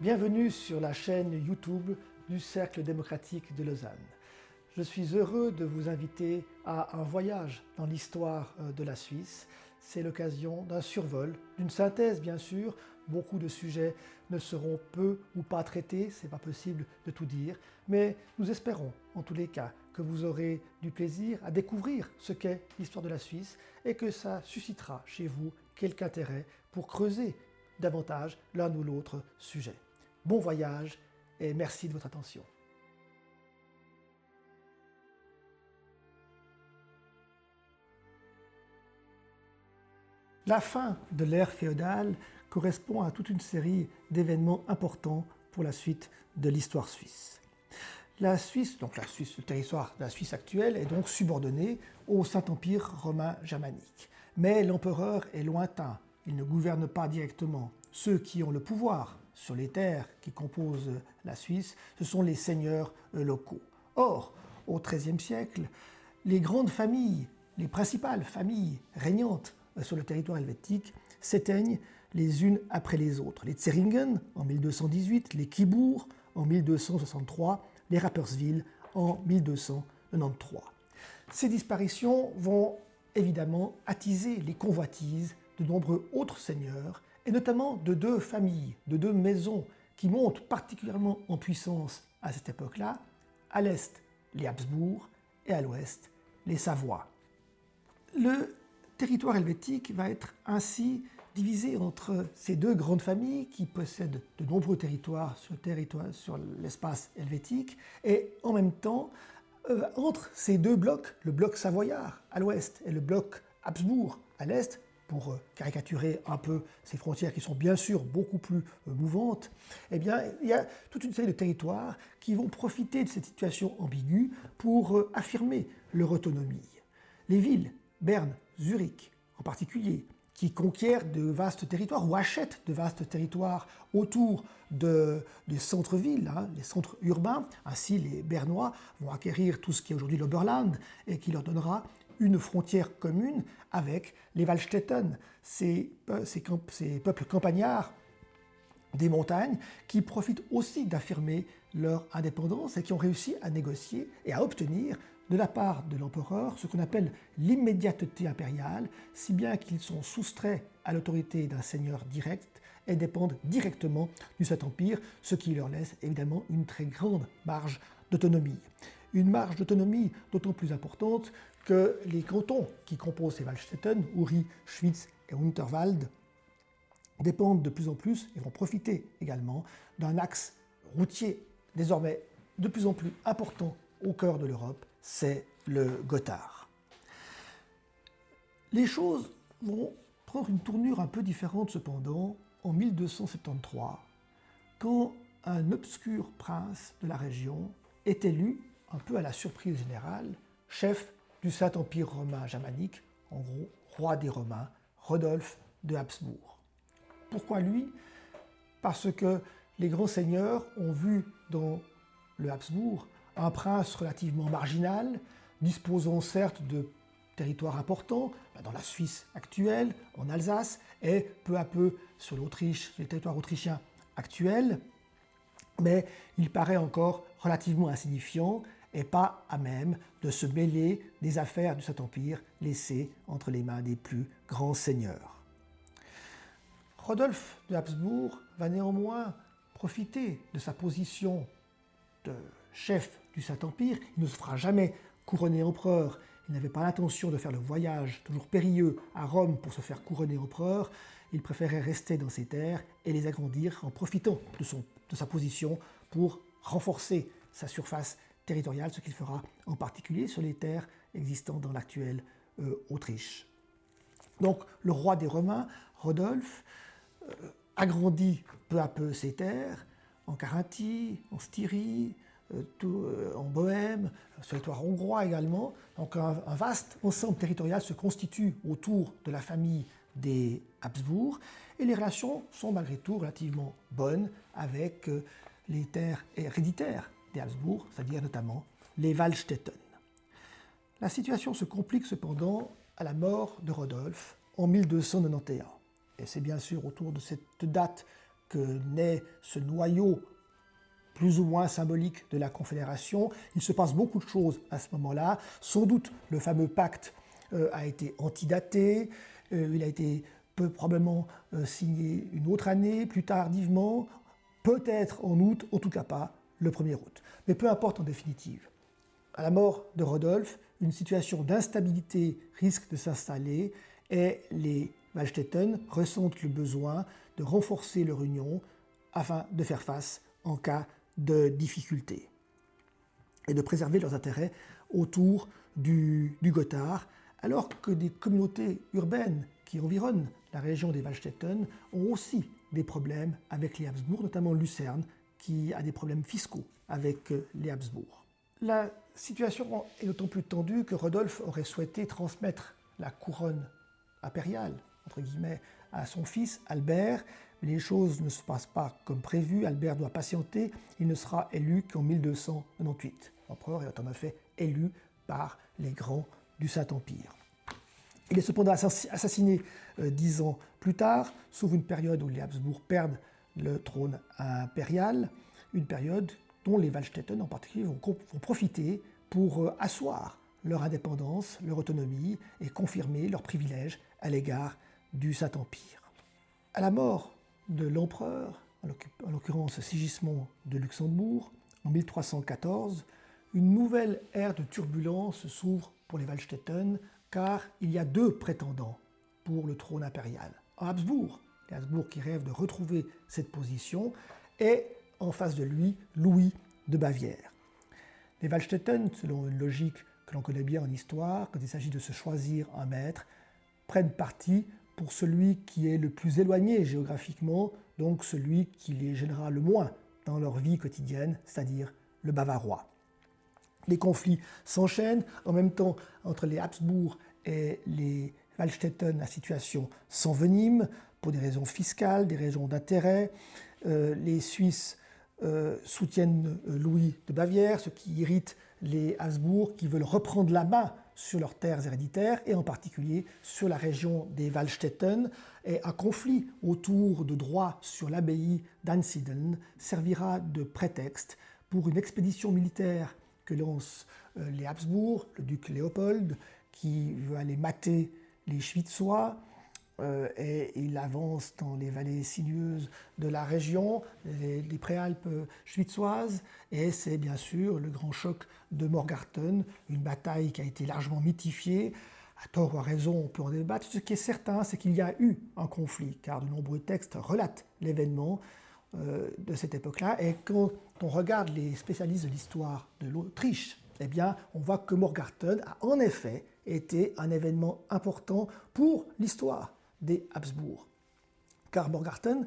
Bienvenue sur la chaîne YouTube du Cercle Démocratique de Lausanne. Je suis heureux de vous inviter à un voyage dans l'histoire de la Suisse. C'est l'occasion d'un survol, d'une synthèse bien sûr. Beaucoup de sujets ne seront peu ou pas traités, c'est pas possible de tout dire, mais nous espérons en tous les cas que vous aurez du plaisir à découvrir ce qu'est l'histoire de la Suisse et que ça suscitera chez vous quelque intérêt pour creuser davantage l'un ou l'autre sujet. Bon voyage et merci de votre attention. La fin de l'ère féodale correspond à toute une série d'événements importants pour la suite de l'histoire suisse. La Suisse, le territoire de la Suisse actuelle, est donc subordonné au Saint-Empire romain germanique. Mais l'empereur est lointain, il ne gouverne pas directement. Ceux qui ont le pouvoir sur les terres qui composent la Suisse, ce sont les seigneurs locaux. Or, au XIIIe siècle, les grandes familles, les principales familles régnantes sur le territoire helvétique s'éteignent les unes après les autres. Les Zähringen en 1218, les Kibourg en 1263, les Rapperswil en 1293. Ces disparitions vont évidemment attiser les convoitises de nombreux autres seigneurs, et notamment de deux familles, de deux maisons qui montent particulièrement en puissance à cette époque-là, à l'est les Habsbourg et à l'ouest les Savoie. Le territoire helvétique va être ainsi divisé entre ces deux grandes familles qui possèdent de nombreux territoires sur l'espace helvétique et en même temps entre ces deux blocs, le bloc savoyard à l'ouest et le bloc Habsbourg à l'est, pour caricaturer un peu ces frontières qui sont bien sûr beaucoup plus mouvantes, eh bien, il y a toute une série de territoires qui vont profiter de cette situation ambiguë pour affirmer leur autonomie. Les villes, Berne, Zurich en particulier, qui conquièrent de vastes territoires ou achètent de vastes territoires autour des centres-villes, les centres urbains. Ainsi, les Bernois vont acquérir tout ce qui est aujourd'hui l'Oberland et qui leur donnera une frontière commune avec les Wallstetten, ces peuples campagnards des montagnes qui profitent aussi d'affirmer leur indépendance et qui ont réussi à négocier et à obtenir de la part de l'empereur ce qu'on appelle l'immédiateté impériale, si bien qu'ils sont soustraits à l'autorité d'un seigneur direct et dépendent directement du Saint-Empire, ce qui leur laisse évidemment une très grande marge d'autonomie. Une marge d'autonomie d'autant plus importante que les cantons qui composent les Waldstätten, Uri, Schwyz et Unterwald, dépendent de plus en plus et vont profiter également d'un axe routier désormais de plus en plus important au cœur de l'Europe, c'est le Gotthard. Les choses vont prendre une tournure un peu différente cependant en 1273, quand un obscur prince de la région est élu, un peu à la surprise générale, chef du Saint-Empire romain germanique, en gros roi des Romains, Rodolphe de Habsbourg. Pourquoi lui? Parce que les grands seigneurs ont vu dans le Habsbourg un prince relativement marginal, disposant certes de territoires importants, dans la Suisse actuelle, en Alsace, et peu à peu sur l'Autriche, sur les territoires autrichiens actuels, mais il paraît encore relativement insignifiant et pas à même de se mêler des affaires du Saint-Empire laissées entre les mains des plus grands seigneurs. Rodolphe de Habsbourg va néanmoins profiter de sa position de chef du Saint-Empire, il ne se fera jamais couronner empereur, il n'avait pas l'intention de faire le voyage toujours périlleux à Rome pour se faire couronner empereur, il préférait rester dans ses terres et les agrandir en profitant de sa position pour renforcer sa surface territoriale, ce qu'il fera en particulier sur les terres existantes dans l'actuelle Autriche. Donc le roi des Romains, Rodolphe, agrandit peu à peu ses terres, en Carinthie, en Styrie, en Bohême, sur le territoire hongrois également. Donc un vaste ensemble territorial se constitue autour de la famille des Habsbourg et les relations sont malgré tout relativement bonnes avec les terres héréditaires des Habsbourg, c'est-à-dire notamment les Wallstätten. La situation se complique cependant à la mort de Rodolphe en 1291. Et c'est bien sûr autour de cette date que naît ce noyau plus ou moins symbolique de la Confédération. Il se passe beaucoup de choses à ce moment-là. Sans doute, le fameux pacte a été antidaté, il a été peu probablement signé une autre année, plus tardivement, peut-être en août, en tout cas pas le 1er août. Mais peu importe en définitive. À la mort de Rodolphe, une situation d'instabilité risque de s'installer et les Wallstetten ressentent le besoin de renforcer leur union afin de faire face en cas de difficulté et de préserver leurs intérêts autour du Gotthard, alors que des communautés urbaines qui environnent la région des Wallstetten ont aussi des problèmes avec les Habsbourg, notamment Lucerne, qui a des problèmes fiscaux avec les Habsbourg. La situation est d'autant plus tendue que Rodolphe aurait souhaité transmettre la couronne impériale, entre guillemets, à son fils Albert, mais les choses ne se passent pas comme prévu. Albert doit patienter, il ne sera élu qu'en 1298. L'empereur est en effet élu par les grands du Saint-Empire. Il est cependant assassiné 10 ans plus tard, sauf une période où les Habsbourg perdent le trône impérial, une période dont les Wallstetten en particulier vont profiter pour asseoir leur indépendance, leur autonomie et confirmer leurs privilèges à l'égard du Saint-Empire. À la mort de l'empereur, en l'occurrence Sigismond de Luxembourg, en 1314, une nouvelle ère de turbulence s'ouvre pour les Wallstetten, car il y a 2 prétendants pour le trône impérial. En Habsbourg, les Habsbourg qui rêvent de retrouver cette position, et en face de lui, Louis de Bavière. Les Wallstetten, selon une logique que l'on connaît bien en histoire, quand il s'agit de se choisir un maître, prennent parti pour celui qui est le plus éloigné géographiquement, donc celui qui les gênera le moins dans leur vie quotidienne, c'est-à-dire le Bavarois. Les conflits s'enchaînent, en même temps entre les Habsbourg et les Wallstetten, la situation s'envenime pour des raisons fiscales, des raisons d'intérêt. Les Suisses soutiennent Louis de Bavière, ce qui irrite les Habsbourg qui veulent reprendre la main sur leurs terres héréditaires et en particulier sur la région des Wallstetten. Et un conflit autour de droits sur l'abbaye d'Ansiedeln servira de prétexte pour une expédition militaire que lancent les Habsbourg, le duc Léopold, qui veut aller mater les Schwyzois, et il avance dans les vallées sinueuses de la région, les préalpes schwyzoises, et c'est bien sûr le grand choc de Morgarten, une bataille qui a été largement mythifiée. À tort ou à raison, on peut en débattre. Ce qui est certain, c'est qu'il y a eu un conflit, car de nombreux textes relatent l'événement de cette époque-là, et quand on regarde les spécialistes de l'histoire de l'Autriche, eh bien, on voit que Morgarten a en effet été un événement important pour l'histoire des Habsbourg. Car Morgarten,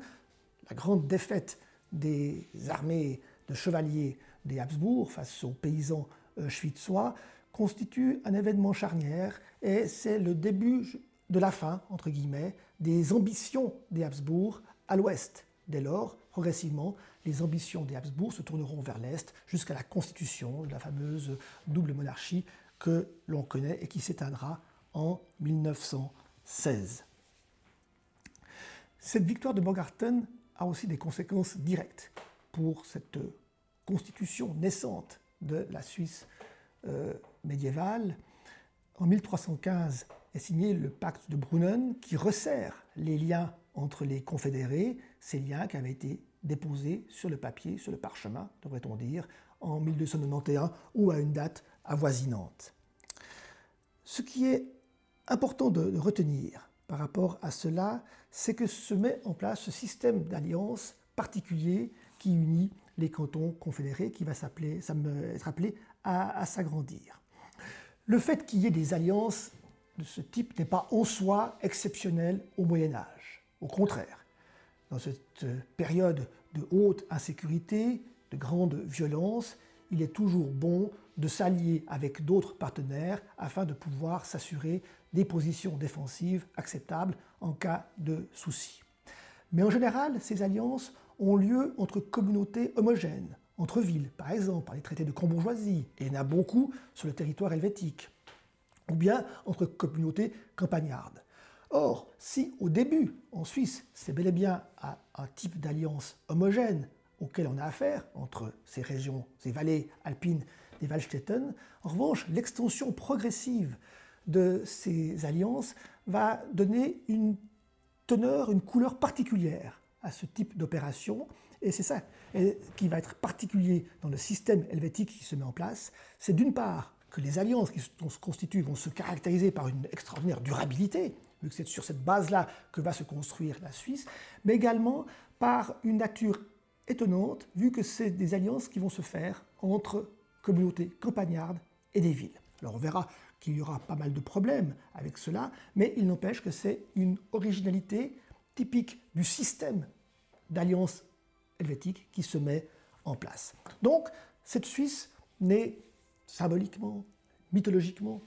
la grande défaite des armées de chevaliers des Habsbourg face aux paysans schwyzois, constitue un événement charnière et c'est le début de la fin, entre guillemets, des ambitions des Habsbourg à l'ouest. Dès lors, progressivement, les ambitions des Habsbourg se tourneront vers l'Est jusqu'à la constitution de la fameuse double monarchie que l'on connaît et qui s'éteindra en 1916. Cette victoire de Morgarten a aussi des conséquences directes pour cette constitution naissante de la Suisse médiévale. En 1315 est signé le pacte de Brunnen qui resserre les liens entre les confédérés, ces liens qui avaient été déposés sur le papier, sur le parchemin, devrait-on dire, en 1291 ou à une date avoisinante. Ce qui est important de retenir par rapport à cela, c'est que se met en place ce système d'alliance particulier qui unit les cantons confédérés, qui va être appelé à s'agrandir. Le fait qu'il y ait des alliances de ce type n'est pas en soi exceptionnel au Moyen-Âge. Au contraire, dans cette période de haute insécurité, de grande violence, il est toujours bon de s'allier avec d'autres partenaires afin de pouvoir s'assurer des positions défensives acceptables en cas de souci. Mais en général, ces alliances ont lieu entre communautés homogènes, entre villes, par exemple, par les traités de Cambourgeoisie et n'a beaucoup sur le territoire helvétique, ou bien entre communautés campagnardes. Or, si au début, en Suisse, c'est bel et bien à un type d'alliance homogène auquel on a affaire, entre ces régions, ces vallées alpines des Wallstätten, en revanche, l'extension progressive de ces alliances va donner une teneur, une couleur particulière à ce type d'opération, et c'est ça qui va être particulier dans le système helvétique qui se met en place. C'est d'une part que les alliances qui se constituent vont se caractériser par une extraordinaire durabilité, vu que c'est sur cette base-là que va se construire la Suisse, mais également par une nature étonnante, vu que c'est des alliances qui vont se faire entre communautés campagnardes et des villes. Alors on verra qu'il y aura pas mal de problèmes avec cela, mais il n'empêche que c'est une originalité typique du système d'alliance helvétique qui se met en place. Donc cette Suisse naît symboliquement, mythologiquement,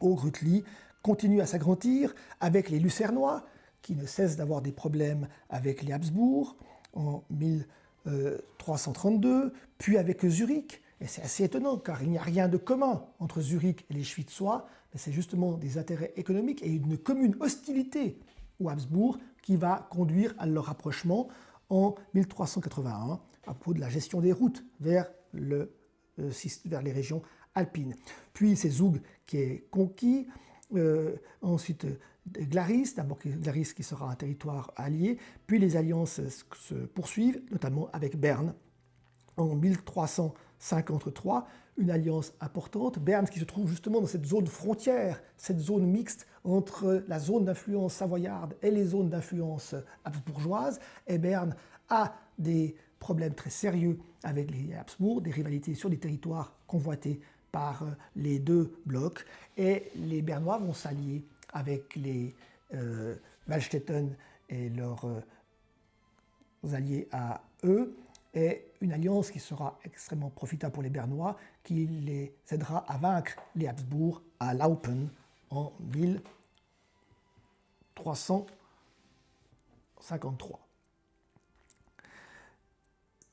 au Grütli, continue à s'agrandir avec les Lucernois, qui ne cessent d'avoir des problèmes avec les Habsbourg en 1332, puis avec Zurich. Et c'est assez étonnant, car il n'y a rien de commun entre Zurich et les Schwyzois, mais c'est justement des intérêts économiques et une commune hostilité aux Habsbourg qui va conduire à leur rapprochement en 1381, à propos de la gestion des routes vers les régions alpines. Puis c'est Zoug qui est conquis, ensuite Glaris, d'abord Glaris qui sera un territoire allié, puis les alliances se poursuivent, notamment avec Berne. En 1353, une alliance importante, Berne qui se trouve justement dans cette zone frontière, cette zone mixte entre la zone d'influence savoyarde et les zones d'influence habsbourgeoise, et Berne a des problèmes très sérieux avec les Habsbourg, des rivalités sur des territoires convoités par les deux blocs, et les Bernois vont s'allier avec les Wallstetten et leurs alliés à eux, et une alliance qui sera extrêmement profitable pour les Bernois, qui les aidera à vaincre les Habsbourg à Laupen en 1353.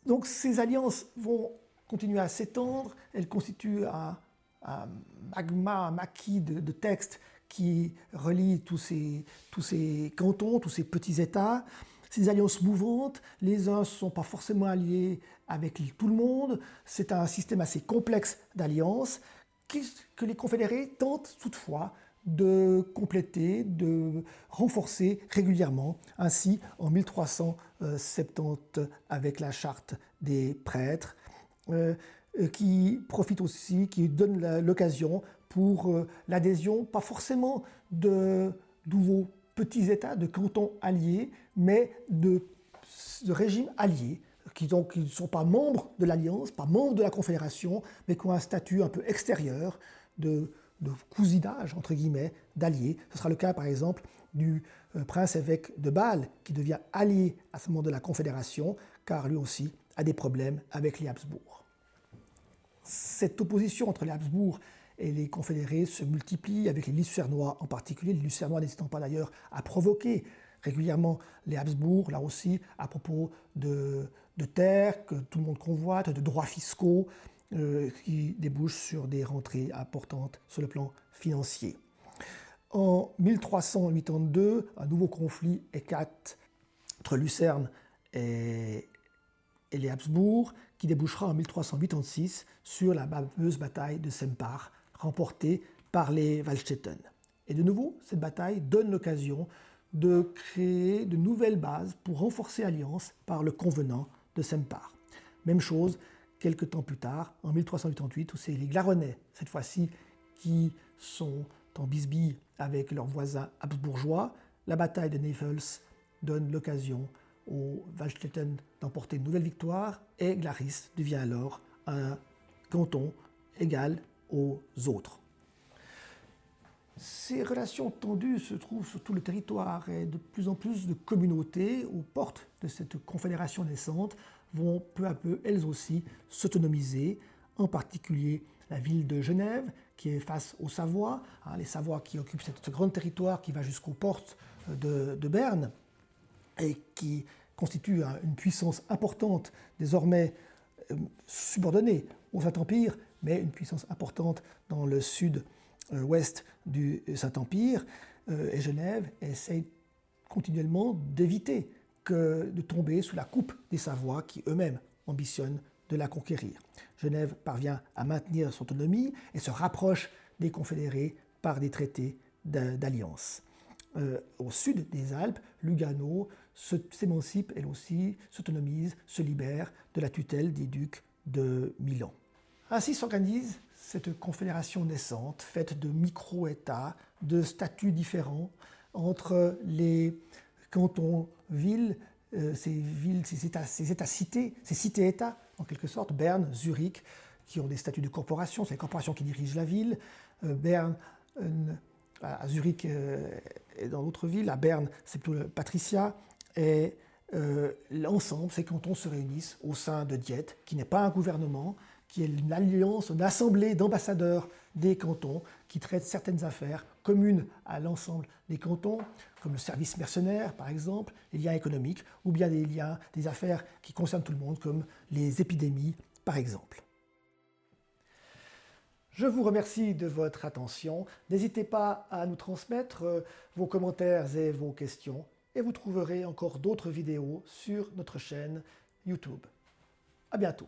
Donc ces alliances vont continuer à s'étendre, elles constituent un magma, un maquis de textes qui relie tous ces cantons, tous ces petits États. Ces alliances mouvantes, les uns ne sont pas forcément alliés avec tout le monde, c'est un système assez complexe d'alliances que les confédérés tentent toutefois de compléter, de renforcer régulièrement. Ainsi, en 1370, avec la charte des prêtres, qui profite aussi, qui donne l'occasion pour l'adhésion, pas forcément de nouveaux petits États, de cantons alliés, mais de régimes alliés, qui donc ne sont pas membres de l'Alliance, pas membres de la Confédération, mais qui ont un statut un peu extérieur de cousinage, entre guillemets, d'alliés. Ce sera le cas, par exemple, du prince-évêque de Bâle, qui devient allié à ce moment de la Confédération, car lui aussi a des problèmes avec les Habsbourg. Cette opposition entre les Habsbourg et les confédérés se multiplient, avec les Lucernois en particulier, les Lucernois n'hésitant pas d'ailleurs à provoquer régulièrement les Habsbourg, là aussi, à propos de terres que tout le monde convoite, de droits fiscaux, qui débouchent sur des rentrées importantes sur le plan financier. En 1382, un nouveau conflit éclate entre Lucerne et les Habsbourg, qui débouchera en 1386 sur la fameuse bataille de Sempach, remportée par les Wallstetten. Et de nouveau, cette bataille donne l'occasion de créer de nouvelles bases pour renforcer l'alliance par le convenant de Sempach. Même chose quelques temps plus tard, en 1388, où c'est les Glaronnais, cette fois-ci, qui sont en bisbille avec leurs voisins habsbourgeois. La bataille de Naples donne l'occasion aux Wallstetten d'emporter une nouvelle victoire, et Glaris devient alors un canton égal aux autres. Ces relations tendues se trouvent sur tout le territoire, et de plus en plus de communautés aux portes de cette confédération naissante vont peu à peu elles aussi s'autonomiser, en particulier la ville de Genève qui est face aux Savoies, les Savoies qui occupent ce grand territoire qui va jusqu'aux portes de Berne, et qui constitue une puissance importante, désormais subordonnée au Saint-Empire, mais une puissance importante dans le sud-ouest du Saint-Empire. et Genève essaie continuellement d'éviter de tomber sous la coupe des Savoies qui eux-mêmes ambitionnent de la conquérir. Genève parvient à maintenir son autonomie et se rapproche des confédérés par des traités d'alliance. Au sud des Alpes, Lugano s'émancipe, elle aussi, s'autonomise, se libère de la tutelle des ducs de Milan. Ainsi s'organise cette confédération naissante, faite de micro-États, de statuts différents entre les cantons, villes, ces cités-États, en quelque sorte, Berne, Zurich, qui ont des statuts de corporation, c'est les corporations qui dirigent la ville, Berne, à Zurich et dans d'autres villes, à Berne c'est plutôt le patriciat, et l'ensemble, ces cantons se réunissent au sein de Diète, qui n'est pas un gouvernement, qui est une alliance, une assemblée d'ambassadeurs des cantons qui traitent certaines affaires communes à l'ensemble des cantons, comme le service mercenaire par exemple, les liens économiques, ou bien des affaires qui concernent tout le monde, comme les épidémies par exemple. Je vous remercie de votre attention. N'hésitez pas à nous transmettre vos commentaires et vos questions, et vous trouverez encore d'autres vidéos sur notre chaîne YouTube. À bientôt.